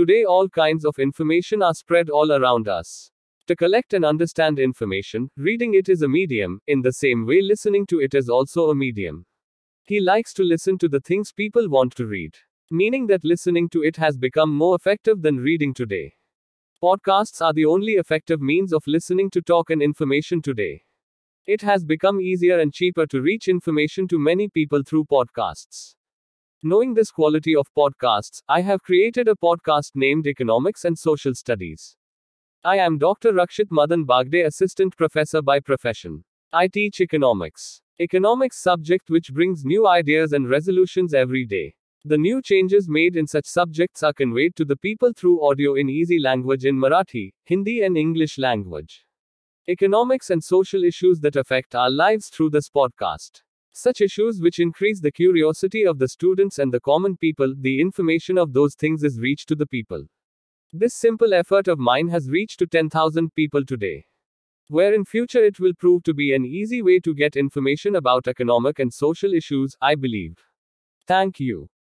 Today all kinds of information are spread all around us. To collect and understand information, reading it is a medium, in the same way listening to it is also a medium. He likes to listen to the things people want to read. Meaning that listening to it has become more effective than reading today. Podcasts are the only effective means of listening to talk and information today. It has become easier and cheaper to reach information to many people through podcasts. Knowing this quality of podcasts, I have created a podcast named Economics and Social Studies. I am Dr. Rakshit Madan Baghde, assistant professor by profession. I teach economics. Economics subject which brings new ideas and resolutions every day. The new changes made in such subjects are conveyed to the people through audio in easy language in Marathi, Hindi and English language. Economics and social issues that affect our lives through this podcast. Such issues which increase the curiosity of the students and the common people, the information of those things is reached to the people. This simple effort of mine has reached to 10,000 people today. Where in future it will prove to be an easy way to get information about economic and social issues, I believe. Thank you.